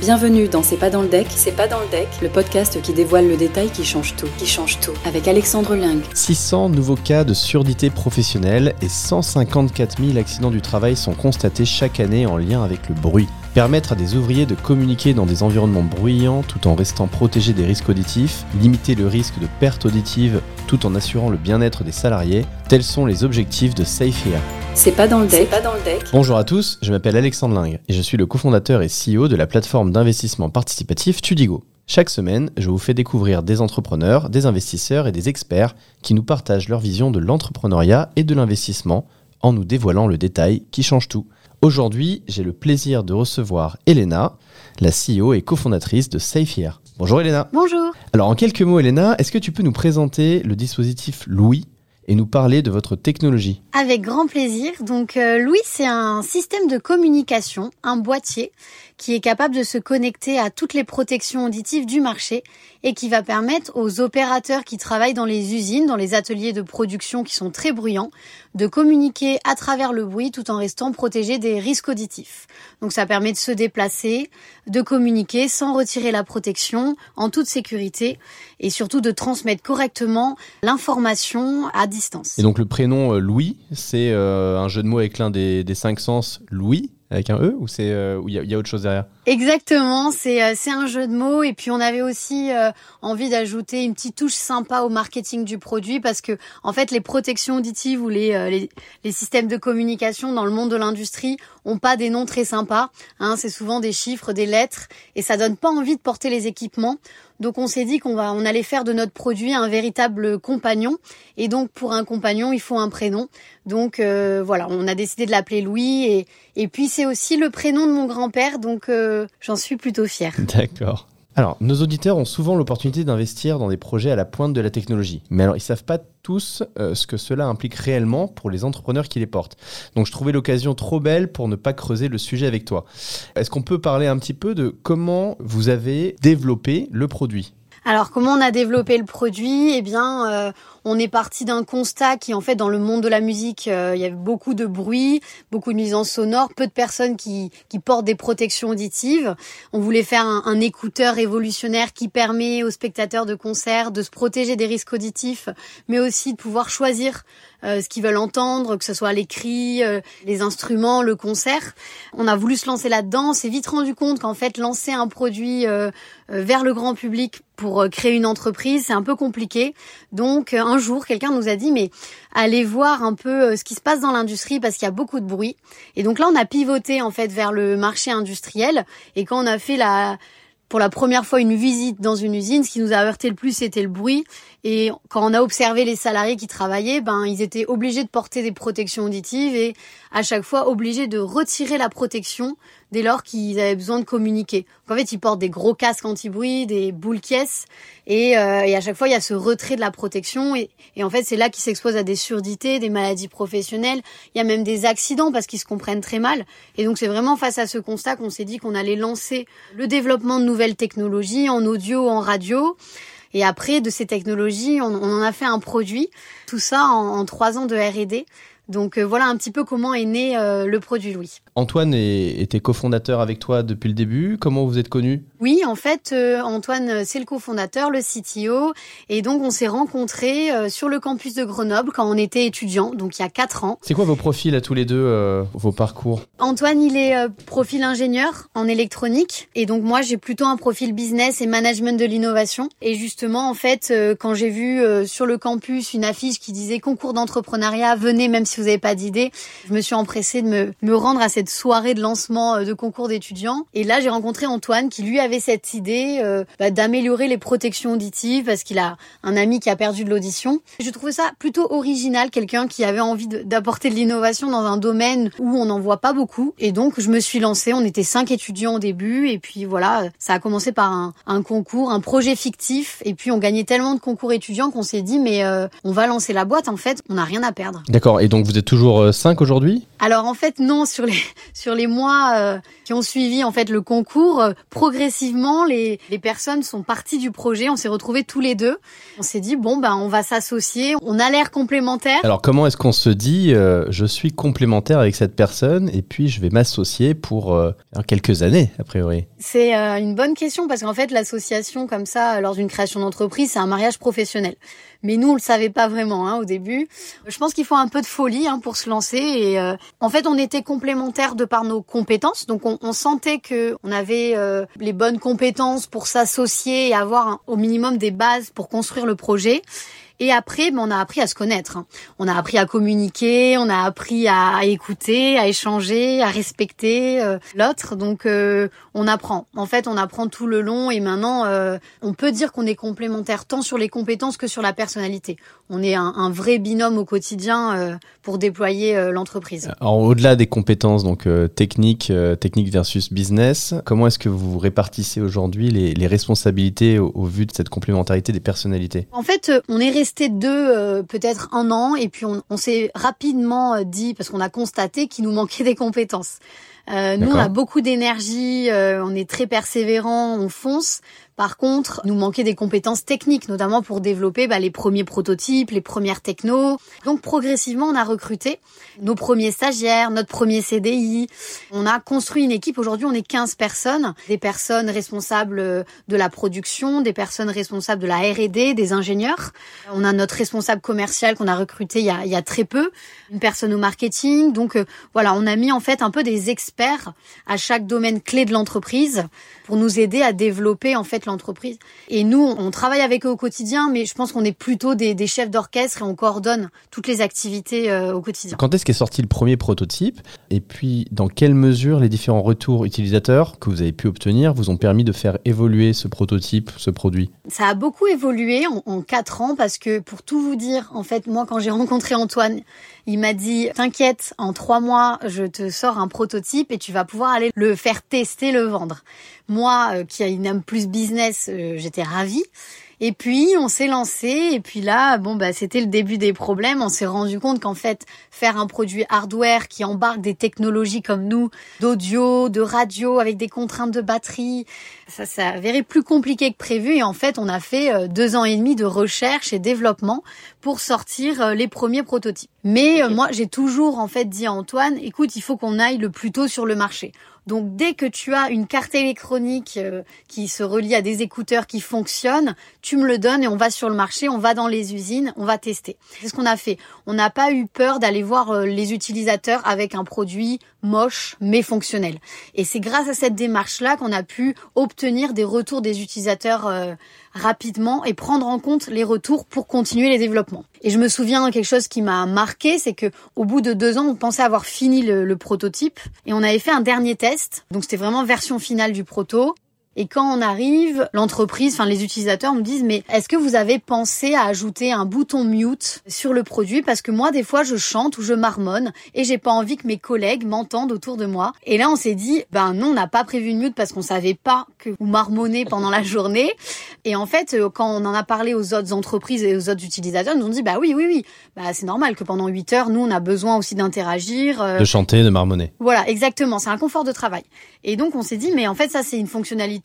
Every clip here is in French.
Bienvenue dans C'est pas dans le deck, le podcast qui dévoile le détail qui change tout, avec Alexandre Laing. 600 nouveaux cas de surdité professionnelle et 154 000 accidents du travail sont constatés chaque année en lien avec le bruit. Permettre à des ouvriers de communiquer dans des environnements bruyants tout en restant protégés des risques auditifs, limiter le risque de perte auditive tout en assurant le bien-être des salariés, tels sont les objectifs de Safehear. C'est pas dans le deck. Bonjour à tous, je m'appelle Alexandre Laing et je suis le cofondateur et CEO de la plateforme d'investissement participatif Tudigo. Chaque semaine, je vous fais découvrir des entrepreneurs, des investisseurs et des experts qui nous partagent leur vision de l'entrepreneuriat et de l'investissement en nous dévoilant le détail qui change tout. Aujourd'hui, j'ai le plaisir de recevoir Héléna, la CEO et cofondatrice de Safehear. Bonjour Héléna. Bonjour. Alors en quelques mots Héléna, est-ce que tu peux nous présenter le dispositif Louis et nous parler de votre technologie? Avec grand plaisir. Donc Louis, c'est un système de communication, un boîtier qui est capable de se connecter à toutes les protections auditives du marché et qui va permettre aux opérateurs qui travaillent dans les usines, dans les ateliers de production qui sont très bruyants, de communiquer à travers le bruit tout en restant protégés des risques auditifs. Donc ça permet de se déplacer, de communiquer sans retirer la protection, en toute sécurité et surtout de transmettre correctement l'information à distance. Et donc le prénom Louis, c'est un jeu de mots avec l'un des cinq sens Louis avec un E, ou c'est où il y a autre chose derrière? Exactement, c'est un jeu de mots et puis on avait aussi envie d'ajouter une petite touche sympa au marketing du produit parce que en fait les protections auditives ou les systèmes de communication dans le monde de l'industrie ont pas des noms très sympas, hein, c'est souvent des chiffres, des lettres et ça donne pas envie de porter les équipements. Donc on s'est dit qu'on allait faire de notre produit un véritable compagnon et donc pour un compagnon il faut un prénom. Donc voilà, on a décidé de l'appeler Louis et puis c'est aussi le prénom de mon grand-père, donc j'en suis plutôt fière. D'accord. Alors, nos auditeurs ont souvent l'opportunité d'investir dans des projets à la pointe de la technologie. Mais alors, ils ne savent pas tous ce que cela implique réellement pour les entrepreneurs qui les portent. Donc, je trouvais l'occasion trop belle pour ne pas creuser le sujet avec toi. Est-ce qu'on peut parler un petit peu de comment vous avez développé le produit ? Alors, comment on a développé le produit ? Eh bien, on est parti d'un constat qui, en fait, dans le monde de la musique, il y avait beaucoup de bruit, beaucoup de nuisances sonores, peu de personnes qui portent des protections auditives. On voulait faire un écouteur révolutionnaire qui permet aux spectateurs de concerts de se protéger des risques auditifs, mais aussi de pouvoir choisir ce qu'ils veulent entendre, que ce soit les cris, les instruments, le concert. On a voulu se lancer là-dedans. On s'est vite rendu compte qu'en fait, lancer un produit vers le grand public pour créer une entreprise, c'est un peu compliqué. Donc, un jour, quelqu'un nous a dit « mais allez voir un peu ce qui se passe dans l'industrie parce qu'il y a beaucoup de bruit ». Et donc là, on a pivoté en fait vers le marché industriel. Et quand on a fait pour la première fois une visite dans une usine, ce qui nous a heurté le plus, c'était le bruit. Et quand on a observé les salariés qui travaillaient, ils étaient obligés de porter des protections auditives et à chaque fois obligés de retirer la protection dès lors qu'ils avaient besoin de communiquer. Donc en fait, ils portent des gros casques anti-bruit, des boules caisses et à chaque fois, il y a ce retrait de la protection et en fait, c'est là qu'ils s'exposent à des surdités, des maladies professionnelles. Il y a même des accidents parce qu'ils se comprennent très mal. Et donc, c'est vraiment face à ce constat qu'on s'est dit qu'on allait lancer le développement de nouvelles technologies en audio, en radio. Et après, de ces technologies, on en a fait un produit. Tout ça en 3 ans de R&D. Donc voilà un petit peu comment est né le produit Louis. Antoine était cofondateur avec toi depuis le début. Comment vous êtes connus ? Oui, en fait, Antoine, c'est le cofondateur, le CTO. Et donc, on s'est rencontrés sur le campus de Grenoble quand on était étudiants, donc il y a 4 ans. C'est quoi vos profils à tous les deux, vos parcours ? Antoine, il est profil ingénieur en électronique. Et donc, moi, j'ai plutôt un profil business et management de l'innovation. Et justement, en fait, quand j'ai vu sur le campus une affiche qui disait « Concours d'entrepreneuriat, venez même si vous n'avez pas d'idée », je me suis empressée de me rendre à cette soirée de lancement de concours d'étudiants. Et là, j'ai rencontré Antoine qui, lui, avait cette idée d'améliorer les protections auditives parce qu'il a un ami qui a perdu de l'audition. Je trouvais ça plutôt original, quelqu'un qui avait envie d'apporter de l'innovation dans un domaine où on n'en voit pas beaucoup. Et donc, je me suis lancée. On était 5 étudiants au début. Et puis, voilà, ça a commencé par un concours, un projet fictif. Et puis, on gagnait tellement de concours étudiants qu'on s'est dit, mais on va lancer la boîte, en fait. On n'a rien à perdre. D'accord. Et donc, vous êtes toujours 5 aujourd'hui ? Alors en fait non, sur les mois qui ont suivi en fait le concours, progressivement les personnes sont parties du projet, on s'est retrouvés tous les deux. On s'est dit bon ben on va s'associer, on a l'air complémentaires. Alors comment est-ce qu'on se dit je suis complémentaire avec cette personne et puis je vais m'associer pour quelques années a priori? C'est une bonne question parce qu'en fait l'association comme ça lors d'une création d'entreprise, c'est un mariage professionnel. Mais nous on le savait pas vraiment au début. Je pense qu'il faut un peu de folie pour se lancer et en fait, on était complémentaires de par nos compétences, donc on sentait que on avait les bonnes compétences pour s'associer et avoir au minimum des bases pour construire le projet. Et après, on a appris à se connaître. On a appris à communiquer, on a appris à écouter, à échanger, à respecter l'autre. Donc, on apprend. En fait, on apprend tout le long. Et maintenant, on peut dire qu'on est complémentaires tant sur les compétences que sur la personnalité. On est un vrai binôme au quotidien pour déployer l'entreprise. Alors, au-delà des compétences donc techniques versus business, comment est-ce que vous répartissez aujourd'hui les responsabilités au vu de cette complémentarité des personnalités? En fait, on est resté deux peut-être un an et puis on s'est rapidement dit parce qu'on a constaté qu'il nous manquait des compétences. Nous on a beaucoup d'énergie, on est très persévérant, on fonce. Par contre, nous manquait des compétences techniques, notamment pour développer les premiers prototypes, les premières technos. Donc progressivement, on a recruté nos premiers stagiaires, notre premier CDI. On a construit une équipe. Aujourd'hui, on est 15 personnes. Des personnes responsables de la production, des personnes responsables de la R&D, des ingénieurs. On a notre responsable commercial qu'on a recruté il y a très peu. Une personne au marketing. Donc voilà, on a mis en fait un peu des experts à chaque domaine clé de l'entreprise pour nous aider à développer en fait l'entreprise. Et nous, on travaille avec eux au quotidien, mais je pense qu'on est plutôt des chefs d'orchestre et on coordonne toutes les activités au quotidien. Quand est-ce qu'est sorti le premier prototype? Et puis, dans quelle mesure les différents retours utilisateurs que vous avez pu obtenir vous ont permis de faire évoluer ce prototype, ce produit? Ça a beaucoup évolué en 4 ans parce que, pour tout vous dire, en fait, moi, quand j'ai rencontré Antoine, il m'a dit « T'inquiète, en 3 mois, je te sors un prototype et tu vas pouvoir aller le faire tester, le vendre. » Moi, qui a une âme plus business, j'étais ravie. Et puis, on s'est lancé. Et puis là, c'était le début des problèmes. On s'est rendu compte qu'en fait, faire un produit hardware qui embarque des technologies comme nous, d'audio, de radio, avec des contraintes de batterie, ça s'avérait plus compliqué que prévu. Et en fait, on a fait 2 ans et demi de recherche et développement pour sortir les premiers prototypes. Mais moi, j'ai toujours en fait dit à Antoine, écoute, il faut qu'on aille le plus tôt sur le marché. Donc, dès que tu as une carte électronique qui se relie à des écouteurs qui fonctionnent, tu me le donnes et on va sur le marché, on va dans les usines, on va tester. C'est ce qu'on a fait. On n'a pas eu peur d'aller voir les utilisateurs avec un produit moche mais fonctionnel. Et c'est grâce à cette démarche-là qu'on a pu obtenir des retours des utilisateurs rapidement et prendre en compte les retours pour continuer les développements. Et je me souviens quelque chose qui m'a marqué, c'est que au bout de 2 ans, on pensait avoir fini le prototype et on avait fait un dernier test. Donc c'était vraiment version finale du proto. Et quand on arrive, les utilisateurs me disent « Mais est-ce que vous avez pensé à ajouter un bouton mute sur le produit? Parce que moi, des fois, je chante ou je marmonne et j'ai pas envie que mes collègues m'entendent autour de moi. » Et là, on s'est dit « Ben non, on n'a pas prévu de mute parce qu'on savait pas que vous marmonnez pendant la journée. » Et en fait, quand on en a parlé aux autres entreprises et aux autres utilisateurs, ils nous ont dit « Bah oui, c'est normal que pendant 8 heures, nous, on a besoin aussi d'interagir. » De chanter, de marmonner. Voilà, exactement. C'est un confort de travail. Et donc, on s'est dit « Mais en fait, ça, c'est une fonctionnalité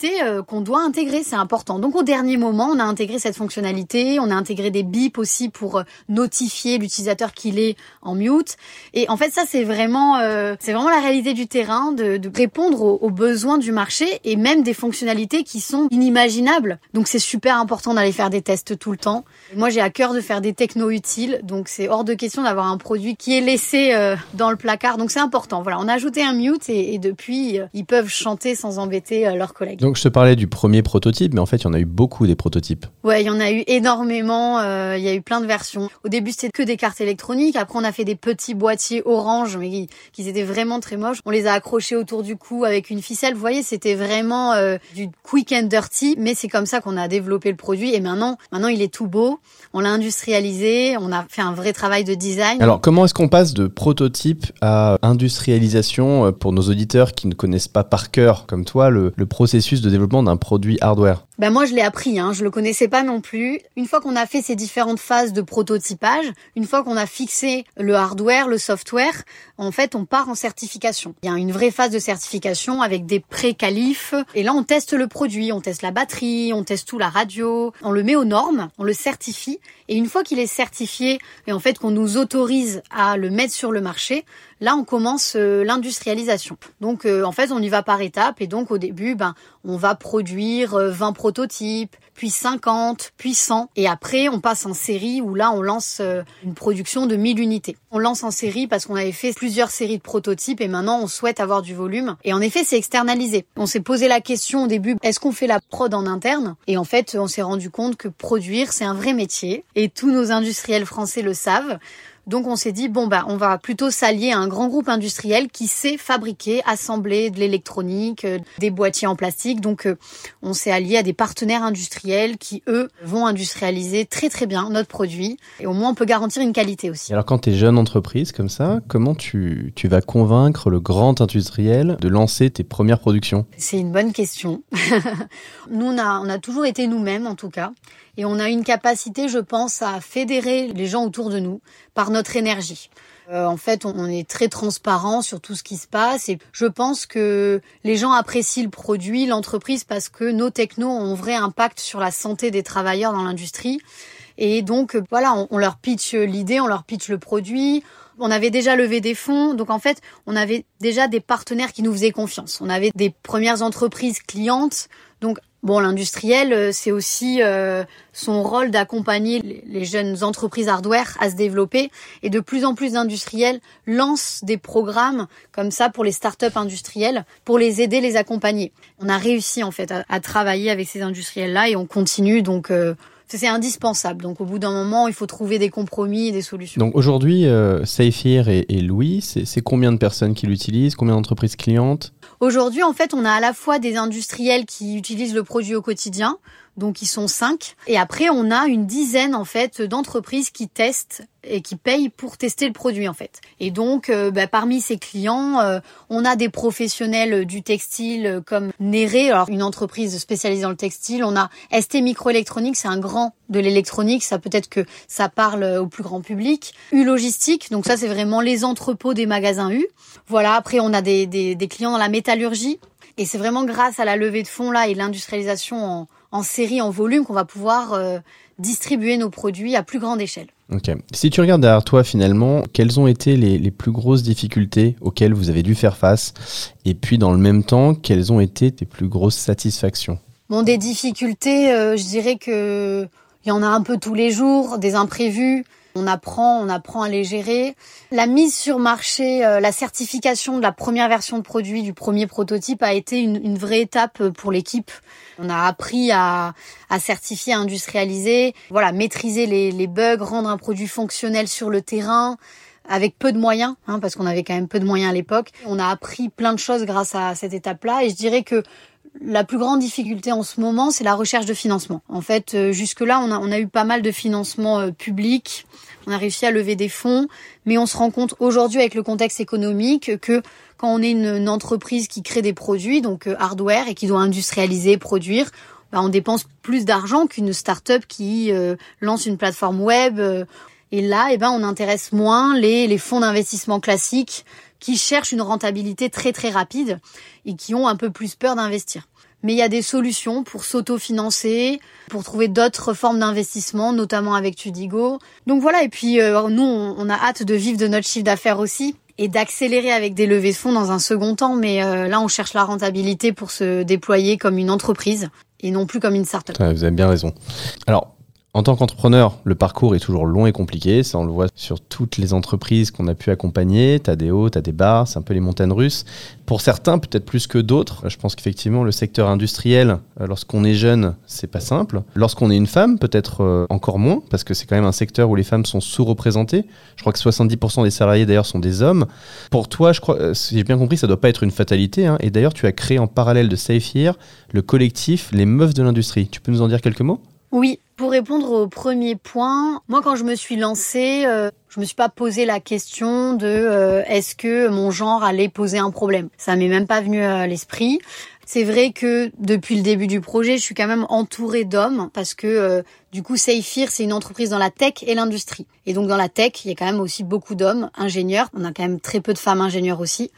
qu'on doit intégrer, c'est important. » Donc au dernier moment, on a intégré cette fonctionnalité, on a intégré des bips aussi pour notifier l'utilisateur qu'il est en mute. Et en fait, ça c'est vraiment la réalité du terrain de répondre aux besoins du marché et même des fonctionnalités qui sont inimaginables. Donc c'est super important d'aller faire des tests tout le temps. Moi, j'ai à cœur de faire des technos utiles, donc c'est hors de question d'avoir un produit qui est laissé dans le placard. Donc c'est important. Voilà, on a ajouté un mute et depuis, ils peuvent chanter sans embêter leurs collègues. Donc je te parlais du premier prototype, mais en fait, il y en a eu beaucoup des prototypes. Ouais, il y en a eu énormément, il y a eu plein de versions. Au début, c'était que des cartes électroniques, après on a fait des petits boîtiers orange, mais qui étaient vraiment très moches. On les a accrochés autour du cou avec une ficelle, vous voyez, c'était vraiment du quick and dirty, mais c'est comme ça qu'on a développé le produit et maintenant il est tout beau, on l'a industrialisé, on a fait un vrai travail de design. Alors, comment est-ce qu'on passe de prototype à industrialisation pour nos auditeurs qui ne connaissent pas par cœur, comme toi, le processus processus de développement d'un produit hardware? Ben moi, je l'ai appris, je le connaissais pas non plus. Une fois qu'on a fait ces différentes phases de prototypage, une fois qu'on a fixé le hardware, le software, en fait, on part en certification. Il y a une vraie phase de certification avec des pré-qualifs. Et là, on teste le produit, on teste la batterie, on teste tout, la radio. On le met aux normes, on le certifie. Et une fois qu'il est certifié et en fait qu'on nous autorise à le mettre sur le marché, là, on commence l'industrialisation. Donc, en fait, on y va par étapes. Et donc, au début, on va produire 20 prototypes, puis 50, puis 100. Et après, on passe en série où là, on lance une production de 1000 unités. On lance en série parce qu'on avait fait plusieurs séries de prototypes et maintenant, on souhaite avoir du volume. Et en effet, c'est externalisé. On s'est posé la question au début, est-ce qu'on fait la prod en interne? Et en fait, on s'est rendu compte que produire, c'est un vrai métier. Et tous nos industriels français le savent. Donc on s'est dit, on va plutôt s'allier à un grand groupe industriel qui sait fabriquer, assembler de l'électronique, des boîtiers en plastique. Donc on s'est allié à des partenaires industriels qui, eux, vont industrialiser très très bien notre produit. Et au moins, on peut garantir une qualité aussi. Alors quand tu es jeune entreprise comme ça, comment tu vas convaincre le grand industriel de lancer tes premières productions? C'est une bonne question. Nous, on a toujours été nous-mêmes en tout cas. Et on a une capacité, je pense, à fédérer les gens autour de nous par notre énergie. En fait, on est très transparent sur tout ce qui se passe et je pense que les gens apprécient le produit, l'entreprise, parce que nos technos ont un vrai impact sur la santé des travailleurs dans l'industrie. Et donc, voilà, on leur pitch l'idée, on leur pitch le produit. On avait déjà levé des fonds. Donc, en fait, on avait déjà des partenaires qui nous faisaient confiance. On avait des premières entreprises clientes. Donc, l'industriel, c'est aussi son rôle d'accompagner les jeunes entreprises hardware à se développer. Et de plus en plus d'industriels lancent des programmes comme ça pour les startups industrielles, pour les aider, les accompagner. On a réussi, en fait, à travailler avec ces industriels-là et on continue, donc... c'est indispensable. Donc, au bout d'un moment, il faut trouver des compromis et des solutions. Donc, aujourd'hui, Safehear et Louis, c'est combien de personnes qui l'utilisent? Combien d'entreprises clientes? Aujourd'hui, en fait, on a à la fois des industriels qui utilisent le produit au quotidien. Donc, ils sont 5. Et après, on a une dizaine, en fait, d'entreprises qui testent et qui payent pour tester le produit, en fait. Et donc, parmi ces clients, on a des professionnels du textile comme Néré, alors une entreprise spécialisée dans le textile. On a ST Microelectronics, c'est un grand de l'électronique. Ça, peut-être que ça parle au plus grand public. U Logistique, donc ça, c'est vraiment les entrepôts des magasins U. Voilà, après, on a des clients dans la métallurgie. Et c'est vraiment grâce à la levée de fonds là et l'industrialisation en série, en volume, qu'on va pouvoir distribuer nos produits à plus grande échelle. Ok. Si tu regardes derrière toi, finalement, quelles ont été les plus grosses difficultés auxquelles vous avez dû faire face? Et puis, dans le même temps, quelles ont été tes plus grosses satisfactions? Des difficultés, je dirais que il y en a un peu tous les jours, des imprévus. On apprend à les gérer. La mise sur marché, la certification de la première version de produit, du premier prototype, a été une vraie étape pour l'équipe. On a appris à certifier, à industrialiser, voilà, maîtriser les bugs, rendre un produit fonctionnel sur le terrain avec peu de moyens, parce qu'on avait quand même peu de moyens à l'époque. On a appris plein de choses grâce à cette étape-là et je dirais que la plus grande difficulté en ce moment, c'est la recherche de financement. En fait, jusque-là, on a eu pas mal de financements publics. On a réussi à lever des fonds, mais on se rend compte aujourd'hui avec le contexte économique que quand on est une entreprise qui crée des produits, donc hardware, et qui doit industrialiser, produire, on dépense plus d'argent qu'une start-up qui lance une plateforme web. Et là, on intéresse moins les fonds d'investissement classiques qui cherchent une rentabilité très très rapide et qui ont un peu plus peur d'investir. Mais il y a des solutions pour s'autofinancer, pour trouver d'autres formes d'investissement, notamment avec Tudigo. Donc voilà, et puis nous, on a hâte de vivre de notre chiffre d'affaires aussi et d'accélérer avec des levées de fonds dans un second temps. Mais là, on cherche la rentabilité pour se déployer comme une entreprise et non plus comme une start-up. Ouais, vous avez bien raison. Alors, en tant qu'entrepreneur, le parcours est toujours long et compliqué. Ça, on le voit sur toutes les entreprises qu'on a pu accompagner. T'as des hauts, t'as des bas, c'est un peu les montagnes russes. Pour certains, peut-être plus que d'autres. Je pense qu'effectivement, le secteur industriel, lorsqu'on est jeune, c'est pas simple. Lorsqu'on est une femme, peut-être encore moins, parce que c'est quand même un secteur où les femmes sont sous-représentées. Je crois que 70% des salariés, d'ailleurs, sont des hommes. Pour toi, je crois, si j'ai bien compris, ça doit pas être une fatalité. Et d'ailleurs, tu as créé en parallèle de Safehear le collectif Les Meufs de l'Industrie. Tu peux nous en dire quelques mots ? Oui, pour répondre au premier point, moi quand je me suis lancée, je me suis pas posé la question de est-ce que mon genre allait poser un problème. Ça m'est même pas venu à l'esprit. C'est vrai que depuis le début du projet, je suis quand même entourée d'hommes parce que du coup, Safehear, c'est une entreprise dans la tech et l'industrie. Et donc dans la tech, il y a quand même aussi beaucoup d'hommes ingénieurs. On a quand même très peu de femmes ingénieurs aussi.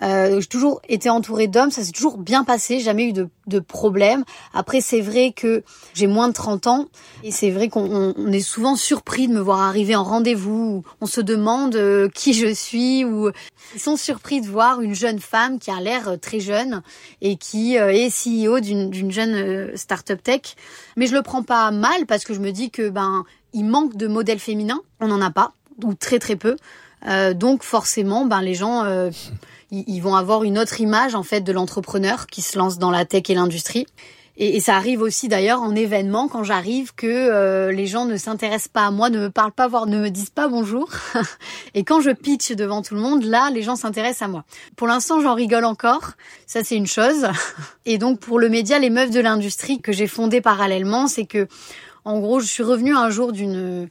J'ai toujours été entourée d'hommes, ça s'est toujours bien passé, jamais eu de problème. Après, c'est vrai que j'ai moins de 30 ans et c'est vrai qu'on est souvent surpris de me voir arriver en rendez-vous. On se demande qui je suis ou ils sont surpris de voir une jeune femme qui a l'air très jeune et qui est CEO d'une jeune start-up tech. Mais je le prends pas mal parce que je me dis que il manque de modèles féminins, on n'en a pas ou très très peu. Donc forcément, les gens ils vont avoir une autre image en fait de l'entrepreneur qui se lance dans la tech et l'industrie. Et ça arrive aussi d'ailleurs en événement quand j'arrive que les gens ne s'intéressent pas à moi, ne me parlent pas, voire ne me disent pas bonjour. Et quand je pitch devant tout le monde, là, les gens s'intéressent à moi. Pour l'instant, j'en rigole encore. Ça, c'est une chose. Et donc pour le média, les meufs de l'industrie que j'ai fondé parallèlement, c'est que en gros, je suis revenue un jour d'un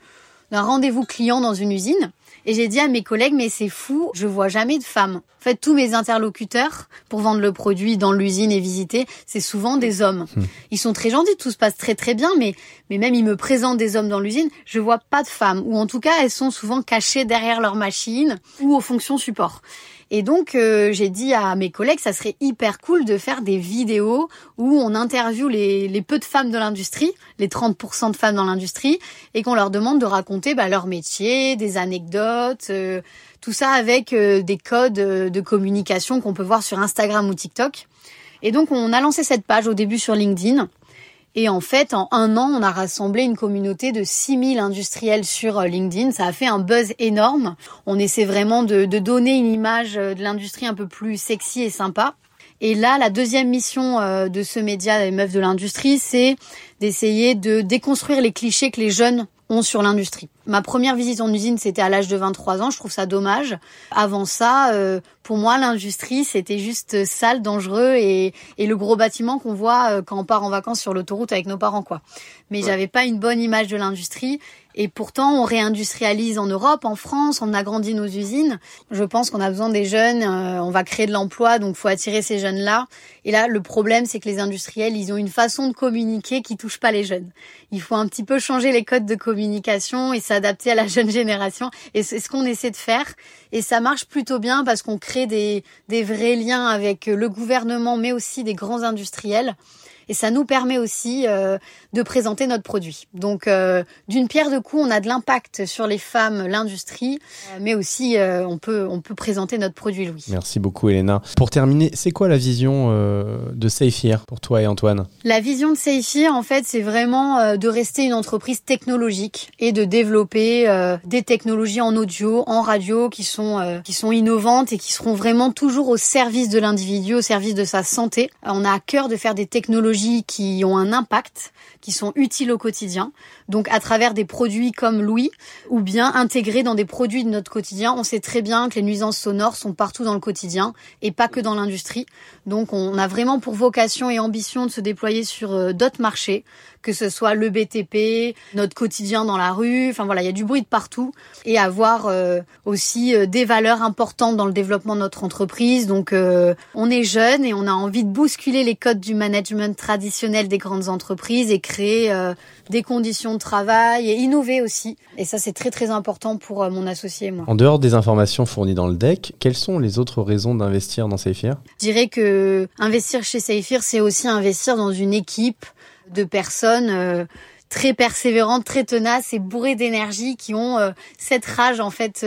rendez-vous client dans une usine. Et j'ai dit à mes collègues, mais c'est fou, je vois jamais de femmes. En fait, tous mes interlocuteurs, pour vendre le produit dans l'usine et visiter, c'est souvent des hommes. Ils sont très gentils, tout se passe très très bien, mais même ils me présentent des hommes dans l'usine, je vois pas de femmes. Ou en tout cas, elles sont souvent cachées derrière leur machine ou aux fonctions support. Et donc, j'ai dit à mes collègues, ça serait hyper cool de faire des vidéos où on interviewe les peu de femmes de l'industrie, les 30% de femmes dans l'industrie, et qu'on leur demande de raconter leur métier, des anecdotes, tout ça avec des codes de communication qu'on peut voir sur Instagram ou TikTok. Et donc, on a lancé cette page au début sur LinkedIn. Et en fait, en un an, on a rassemblé une communauté de 6000 industriels sur LinkedIn. Ça a fait un buzz énorme. On essaie vraiment de donner une image de l'industrie un peu plus sexy et sympa. Et là, la deuxième mission de ce média, les meufs de l'industrie, c'est d'essayer de déconstruire les clichés que les jeunes ont sur l'industrie. Ma première visite en usine, c'était à l'âge de 23 ans. Je trouve ça dommage. Avant ça, pour moi, l'industrie, c'était juste sale, dangereux et le gros bâtiment qu'on voit quand on part en vacances sur l'autoroute avec nos parents, quoi. Mais j'avais pas une bonne image de l'industrie. Et pourtant, on réindustrialise en Europe, en France, on agrandit nos usines. Je pense qu'on a besoin des jeunes, on va créer de l'emploi, donc faut attirer ces jeunes-là. Et là, le problème, c'est que les industriels, ils ont une façon de communiquer qui touche pas les jeunes. Il faut un petit peu changer les codes de communication et s'adapter à la jeune génération. Et c'est ce qu'on essaie de faire. Et ça marche plutôt bien parce qu'on crée des vrais liens avec le gouvernement, mais aussi des grands industriels. Et ça nous permet aussi de présenter notre produit. Donc, d'une pierre deux coups, on a de l'impact sur les femmes, l'industrie, mais aussi on peut présenter notre produit, Louis. Merci beaucoup, Héléna. Pour terminer, c'est quoi la vision de Safehear pour toi et Antoine ? La vision de Safehear, en fait, c'est vraiment de rester une entreprise technologique et de développer des technologies en audio, en radio, qui sont innovantes et qui seront vraiment toujours au service de l'individu, au service de sa santé. On a à cœur de faire des technologies qui ont un impact, qui sont utiles au quotidien. Donc, à travers des produits comme Louis, ou bien intégrés dans des produits de notre quotidien. On sait très bien que les nuisances sonores sont partout dans le quotidien et pas que dans l'industrie. Donc, on a vraiment pour vocation et ambition de se déployer sur d'autres marchés, que ce soit le BTP, notre quotidien dans la rue. Enfin, voilà, il y a du bruit de partout. Et avoir aussi des valeurs importantes dans le développement de notre entreprise. Donc, on est jeune et on a envie de bousculer les codes du management traditionnel des grandes entreprises et créer des conditions de travail et innover aussi. Et ça, c'est très, très important pour mon associé et moi. En dehors des informations fournies dans le deck, quelles sont les autres raisons d'investir dans Safehear ? Je dirais que investir chez Safehear, c'est aussi investir dans une équipe de personnes très persévérantes, très tenaces et bourrées d'énergie qui ont cette rage en fait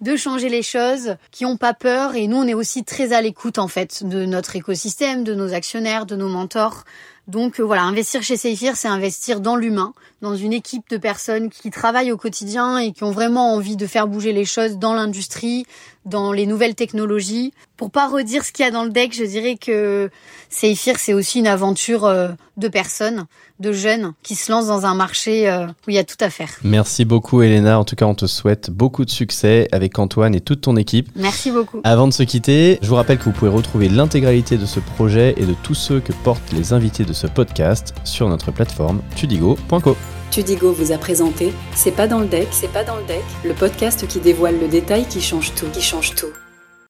de changer les choses, qui n'ont pas peur. Et nous, on est aussi très à l'écoute en fait de notre écosystème, de nos actionnaires, de nos mentors. Donc voilà, investir chez Safehear, c'est investir dans l'humain, dans une équipe de personnes qui travaillent au quotidien et qui ont vraiment envie de faire bouger les choses dans l'industrie, dans les nouvelles technologies. Pour pas redire ce qu'il y a dans le deck, je dirais que Safehear, c'est aussi une aventure de personnes, de jeunes qui se lancent dans un marché où il y a tout à faire. Merci beaucoup, Héléna. En tout cas, on te souhaite beaucoup de succès avec Antoine et toute ton équipe. Merci beaucoup. Avant de se quitter, je vous rappelle que vous pouvez retrouver l'intégralité de ce projet et de tous ceux que portent les invités de ce podcast sur notre plateforme tudigo.co. Tudigo vous a présenté C'est pas dans le deck, le podcast qui dévoile le détail qui change tout.